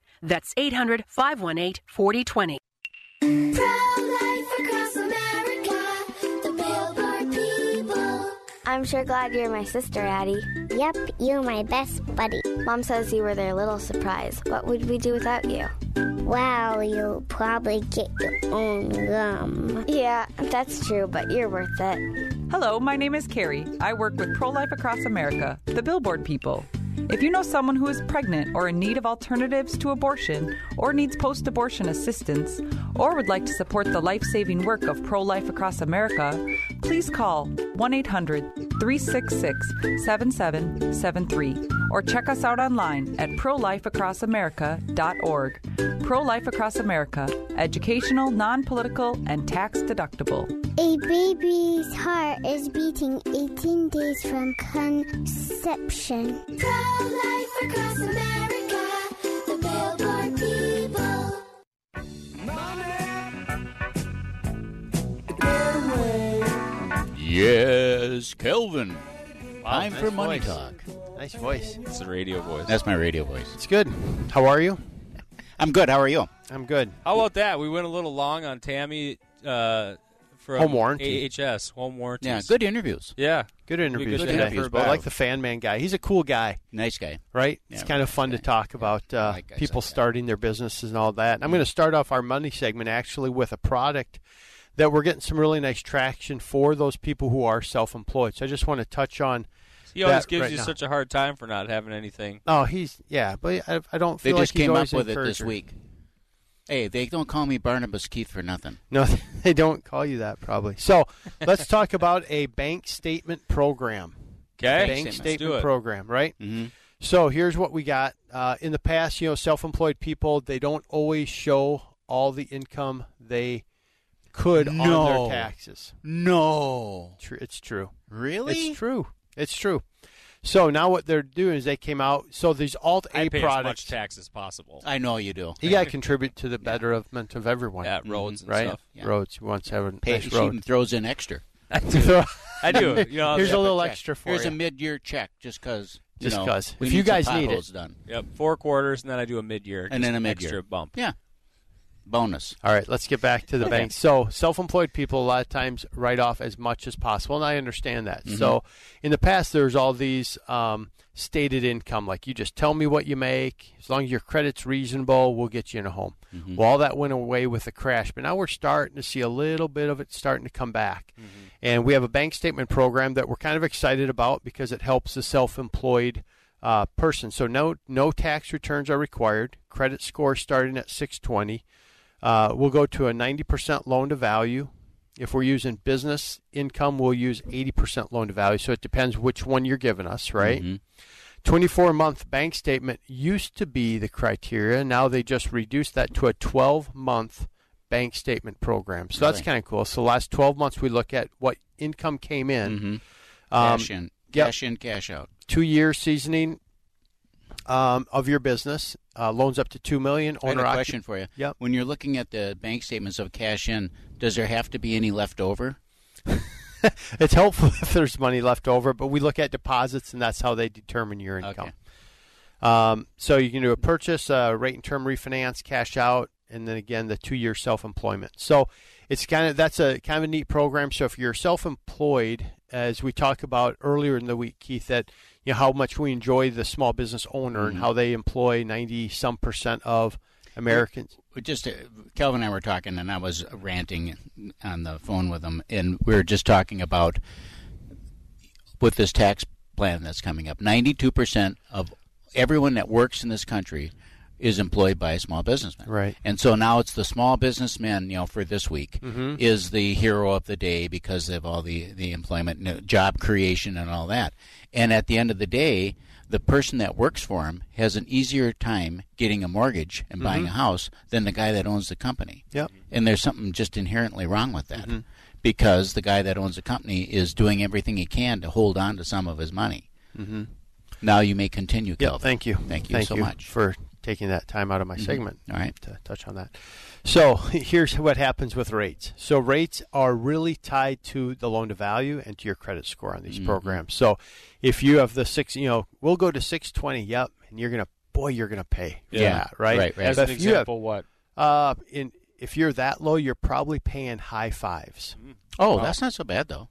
That's 800-518-4020. Pro-Life Across America, the Billboard people. I'm sure glad you're my sister, Addie. Yep, you're my best buddy. Mom says you were their little surprise. What would we do without you? Well, you'll probably get your own gum. Yeah, that's true, but you're worth it. Hello, my name is Carrie. I work with Pro-Life Across America, the Billboard people. If you know someone who is pregnant or in need of alternatives to abortion or needs post-abortion assistance or would like to support the life-saving work of Pro-Life Across America, please call 1-800-366-7773 or check us out online at prolifeacrossamerica.org. Pro-Life Across America, educational, non-political, and tax-deductible. A baby's heart is beating 18 days from conception. Pro-Life Across America, the Billboard people. Money. Yes, Kelvin. Wow, time nice for Money voice. Talk. Nice voice. It's the radio voice. That's my radio voice. It's good. How are you? I'm good. How are you? I'm good. How about that? We went a little long on Tammy from home warranty. AHS, home warranties. Yeah, good interviews. Yeah. Good interviews. I like the Fan Man guy. He's a cool guy. Nice guy. Right? Yeah, it's kind of fun to talk about people like starting their businesses and all that. And I'm going to start off our money segment actually with a product that we're getting some really nice traction for those people who are self-employed. So I just want to touch on He always gives right you now. Such a hard time for not having anything. Oh, he's, yeah, but I don't feel like he's always encouraged. They just came up with it this week. Hey, they don't call me Barnabas Keith for nothing. No, they don't call you that probably. So let's talk about a bank statement program. Okay. Bank statement program, right? Mm-hmm. So here's what we got. In the past, self-employed people, they don't always show all the income they could on their taxes. No. It's true. Really? It's true. So now what they're doing is they came out. So these Alt-A products. I pay as much tax as possible. I know you do. You got to contribute to the betterment of everyone. Yeah, roads and stuff. Yeah. Roads. You want to have a nice road. She even throws in extra. I do. Here's a little extra for you. Here's a mid-year check just because. Just because. If you guys need it. Done. Yep, 4 quarters, and then I do a mid-year. And then an extra bump. Yeah. bonus. All right, let's get back to the bank. So self-employed people a lot of times write off as much as possible, and I understand that. Mm-hmm. So in the past, there's all these stated income, like you just tell me what you make. As long as your credit's reasonable, we'll get you in a home. Mm-hmm. Well, all that went away with the crash, but now we're starting to see a little bit of it starting to come back. Mm-hmm. And we have a bank statement program that we're kind of excited about because it helps the self-employed person. So no tax returns are required. Credit score starting at 620. We'll go to a 90% loan to value. If we're using business income, we'll use 80% loan to value. So it depends which one you're giving us, right? Mm-hmm. 24-month bank statement used to be the criteria. Now they just reduced that to a 12-month bank statement program. So that's kind of cool. So last 12 months, we look at what income came in. Mm-hmm. Cash in, cash out. 2 year seasoning of your business, loans up to $2 million. I have a question for you. Yep. When you're looking at the bank statements of cash in, does there have to be any left over? It's helpful if there's money left over, but we look at deposits, and that's how they determine your income. Okay. So you can do a purchase, rate and term refinance, cash out, and then again the 2 year self employment. So it's that's a neat program. So if you're self employed, as we talked about earlier in the week, Keith, that you know how much we enjoy the small business owner and how they employ 90% of Americans. Just Kelvin and I were talking, and I was ranting on the phone with him, and we were just talking about with this tax plan that's coming up. 92% of everyone that works in this country is employed by a small businessman. Right. And so now it's the small businessman, you know, for this week is the hero of the day because of all the employment, job creation and all that. And at the end of the day, the person that works for him has an easier time getting a mortgage and buying a house than the guy that owns the company. Yep. And there's something just inherently wrong with that because the guy that owns the company is doing everything he can to hold on to some of his money. Mm-hmm. Now you may continue, Kelvin. Yep, thank you. Thank you so much. For taking that time out of my segment to touch on that. So here's what happens with rates. So rates are really tied to the loan to value and to your credit score on these programs. So if you have the we'll go to 620, and you're gonna pay for that, right? Right. As an example, if you're that low, you're probably paying high fives. Oh, that's not so bad though.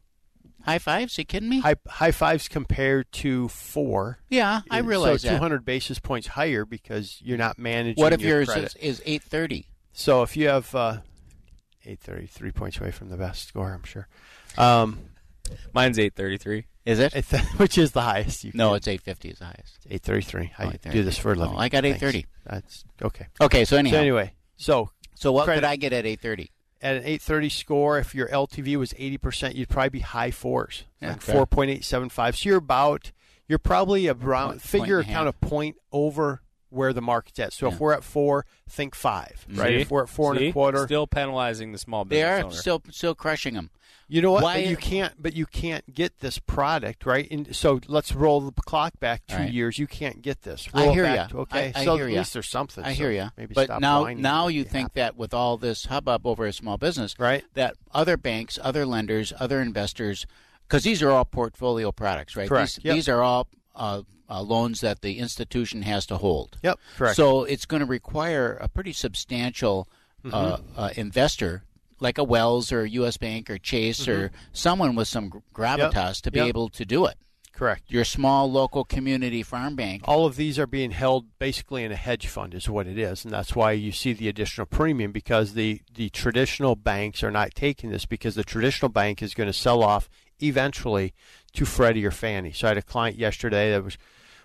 High fives? Are you kidding me? High fives compared to 4. Yeah, I realize that. So 200 basis points higher because you're not managing your credit. What if yours is 830? So if you have 830, 3 points away from the best score, I'm sure. Mine's 833. Is it? Which is the highest. It's 850 is the highest. 833. I do this for a living. I got 830. That's okay. Okay, so anyhow. So what could I get at 830? At an 830 score, if your LTV was 80%, you'd probably be high fours, 4.875. So you're probably around a point over where the market's at. So if we're at 4, think 5, right? If we're at 4.25, still penalizing the small business owner. They are still crushing them. You know what? But you can't get this product, right? And so let's roll the clock back 2 years. You can't get this. Roll I hear you. Okay, I so hear at least there's something. I hear you. Maybe but stop now you think that with all this hubbub over a small business, right? That other banks, other lenders, other investors, because these are all portfolio products, right? Correct. These are all loans that the institution has to hold. Yep. Correct. So it's going to require a pretty substantial investor. Like a Wells or a U.S. Bank or Chase or someone with some gravitas to be able to do it. Correct. Your small local community farm bank. All of these are being held basically in a hedge fund is what it is, and that's why you see the additional premium because the traditional banks are not taking this because the traditional bank is going to sell off eventually to Freddie or Fannie. So I had a client yesterday that was,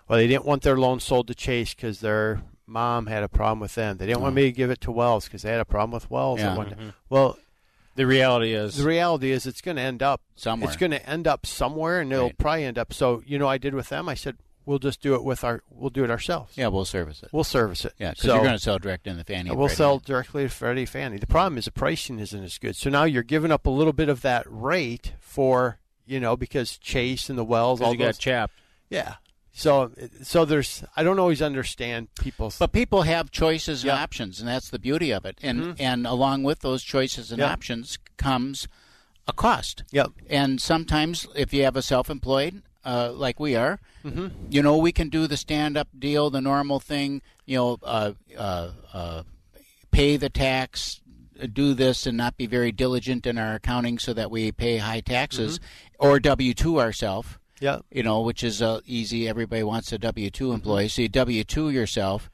they didn't want their loan sold to Chase because they're – Mom had a problem with them. They didn't want me to give it to Wells because they had a problem with Wells. Yeah. Well, the reality is it's going to end up somewhere. It's going to end up somewhere, and it'll probably end up. So I did with them. I said we'll just do it we'll do it ourselves. Yeah, we'll service it. Yeah, because you're going to sell directly to the Fannie. We'll sell directly to Freddie Fannie. The problem is the pricing isn't as good. So now you're giving up a little bit of that rate for because Chase and the Wells all got chapped. Yeah. So there's I don't always understand people's. But people have choices and options, and that's the beauty of it. And and along with those choices and options comes a cost. Yep. And sometimes if you have a self-employed like we are, we can do the stand-up deal, the normal thing, pay the tax, do this and not be very diligent in our accounting so that we pay high taxes, mm-hmm. or W-2 ourselves. Yeah. You know, which is easy. Everybody wants a W-2 employee. So you W-2 yourself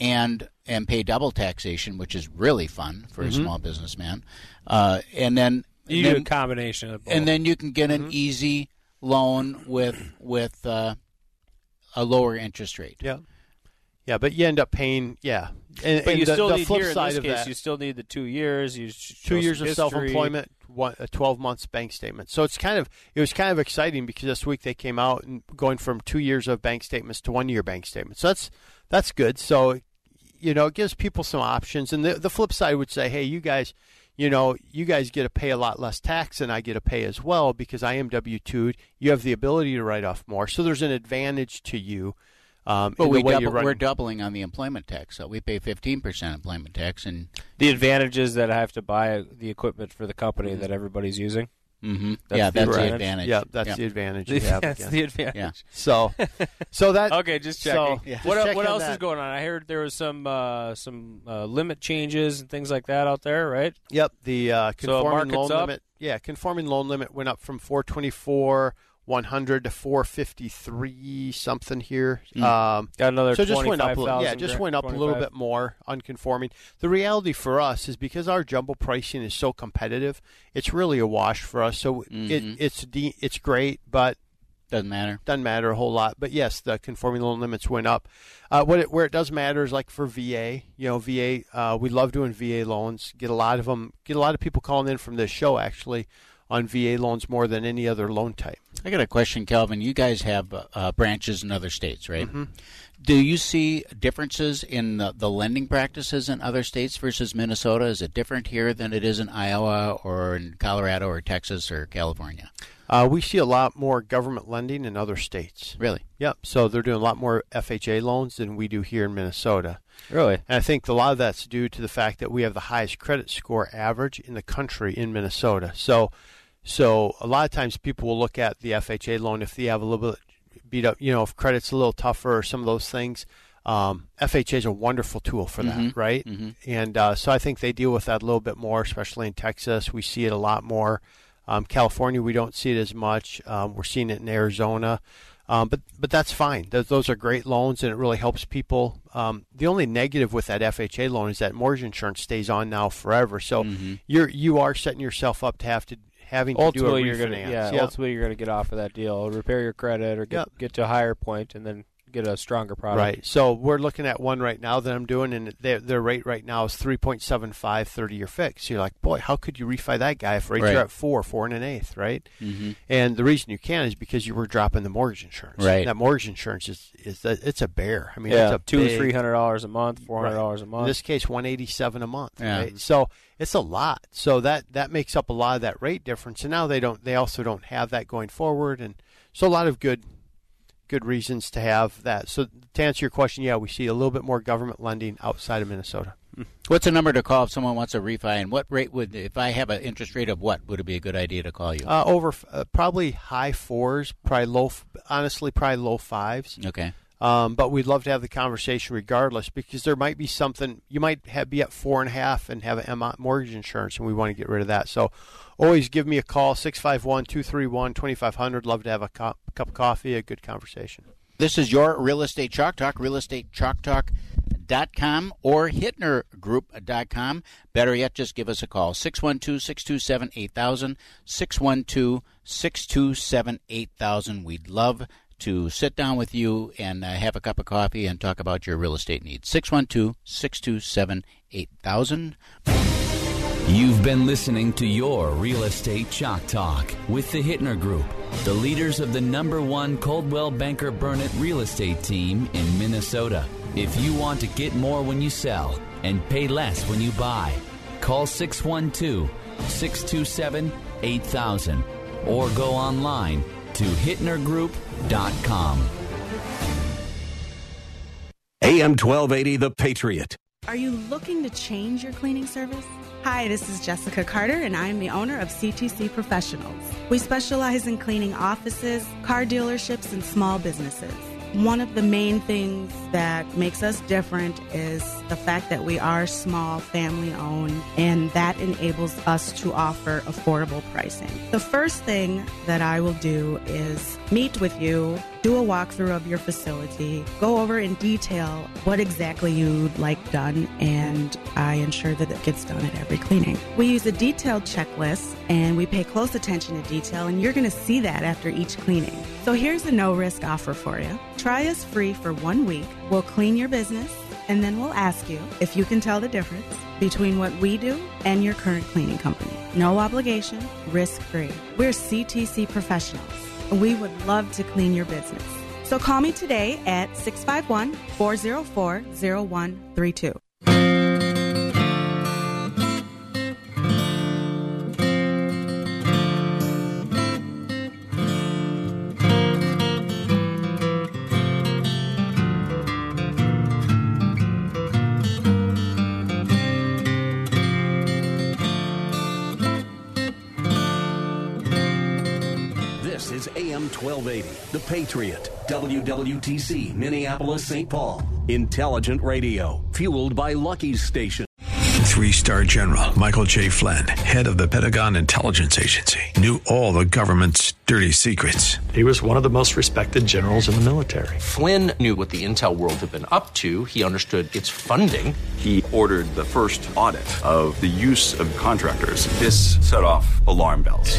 and pay double taxation, which is really fun for mm-hmm. a small businessman. And then you do a combination of both. And then you can get mm-hmm. an easy loan with a lower interest rate. Yeah. Yeah, but you end up paying, yeah. But you still need, here in this case, you still need the 2 years. 2 years of self-employment, 12 months bank statement. So it was kind of exciting because this week they came out and going from 2 years of bank statements to 1 year bank statements. So that's good. So, you know, it gives people some options. And the flip side would say, hey, you guys get to pay a lot less tax than I get to pay as well because I am W-2'd. You have the ability to write off more. So there's an advantage to you. But we're doubling on the employment tax, so we pay 15% employment tax. And the advantage is that I have to buy the equipment for the company mm-hmm. that everybody's using. Mm-hmm. That's the advantage. Yeah, that's the advantage. That's the advantage. Yeah. So that okay. Just checking. So, yeah. What else is going on? I heard there was some limit changes and things like that out there, right? Yep. The conforming loan limit went up from 424,100 to 453 something here. Got another. So just went up. A little bit more unconforming. The reality for us is because our jumbo pricing is so competitive, it's really a wash for us. So mm-hmm. it's great, but doesn't matter a whole lot. But yes, the conforming loan limits went up. Where it does matter is like for VA. You know, VA. We love doing VA loans. Get a lot of them. Get a lot of people calling in from this show actually on VA loans more than any other loan type. I got a question, Kelvin. You guys have branches in other states, right? Mm-hmm. Do you see differences in the lending practices in other states versus Minnesota? Is it different here than it is in Iowa or in Colorado or Texas or California? We see a lot more government lending in other states. Really? Yep. So they're doing a lot more FHA loans than we do here in Minnesota. Really? And I think a lot of that's due to the fact that we have the highest credit score average in the country in Minnesota. So a lot of times people will look at the FHA loan if they have a little bit beat up, you know, if credit's a little tougher or some of those things. FHA is a wonderful tool for that, mm-hmm. right? Mm-hmm. And so I think they deal with that a little bit more, especially in Texas. We see it a lot more. California, we don't see it as much. We're seeing it in Arizona. But that's fine. Those are great loans, and it really helps people. The only negative with that FHA loan is that mortgage insurance stays on now forever. So mm-hmm. you are setting yourself up to have to ultimately do a refinance. Ultimately you're going to get off of that deal, repair your credit, or get to a higher point, and then get a stronger product. Right. So we're looking at one right now that I'm doing, and their rate right now is 3.75 30-year fix. You're like, boy, how could you refi that guy if rates are at 4.125%, right? Mm-hmm. And the reason you can is because you were dropping the mortgage insurance. Right. And that mortgage insurance it's a bear. I mean, it's a $200 to $300 a month, $400 a month. In this case, $187 a month. Yeah. Right? So it's a lot. So that makes up a lot of that rate difference. And now they also don't have that going forward, and so a lot of good reasons to have that. So to answer your question, yeah, we see a little bit more government lending outside of Minnesota. What's the number to call if someone wants a refi, and what rate would, if I have an interest rate of what, would it be a good idea to call you? Probably high fours, probably low fives. Okay. But we'd love to have the conversation regardless, because there might be something, you might be at 4.5 and have a mortgage insurance, and we want to get rid of that. So always give me a call, 651-231-2500. Love to have a cup of coffee, a good conversation. This is your Real Estate Chalk Talk, realestatechalktalk.com or hitnergroup.com. Better yet, just give us a call, 612-627-8000, 612-627-8000. We'd love to sit down with you and have a cup of coffee and talk about your real estate needs. 612-627-8000. You've been listening to your Real Estate Chalk Talk with the Hittner Group, the leaders of the #1 Coldwell Banker Burnett real estate team in Minnesota. If you want to get more when you sell and pay less when you buy, call 612-627-8000 or go online to HittnerGroup.com. AM 1280, The Patriot. Are you looking to change your cleaning service? Hi, this is Jessica Carter, and I am the owner of CTC Professionals. We specialize in cleaning offices, car dealerships, and small businesses. One of the main things that makes us different is the fact that we are small, family-owned, and that enables us to offer affordable pricing. The first thing that I will do is meet with you, do a walkthrough of your facility, go over in detail what exactly you'd like done, and I ensure that it gets done at every cleaning. We use a detailed checklist, and we pay close attention to detail, and you're going to see that after each cleaning. So here's a no-risk offer for you. Try us free for 1 week. We'll clean your business, and then we'll ask you if you can tell the difference between what we do and your current cleaning company. No obligation, risk-free. We're CTC professionals, and we would love to clean your business. So call me today at 651-404-0132. AM 1280, The Patriot, WWTC, Minneapolis, St. Paul. Intelligent radio, fueled by Lucky's Station. Three-star general Michael J. Flynn, head of the Pentagon Intelligence Agency, knew all the government's dirty secrets. He was one of the most respected generals in the military. Flynn knew what the intel world had been up to. He understood its funding. He ordered the first audit of the use of contractors. This set off alarm bells.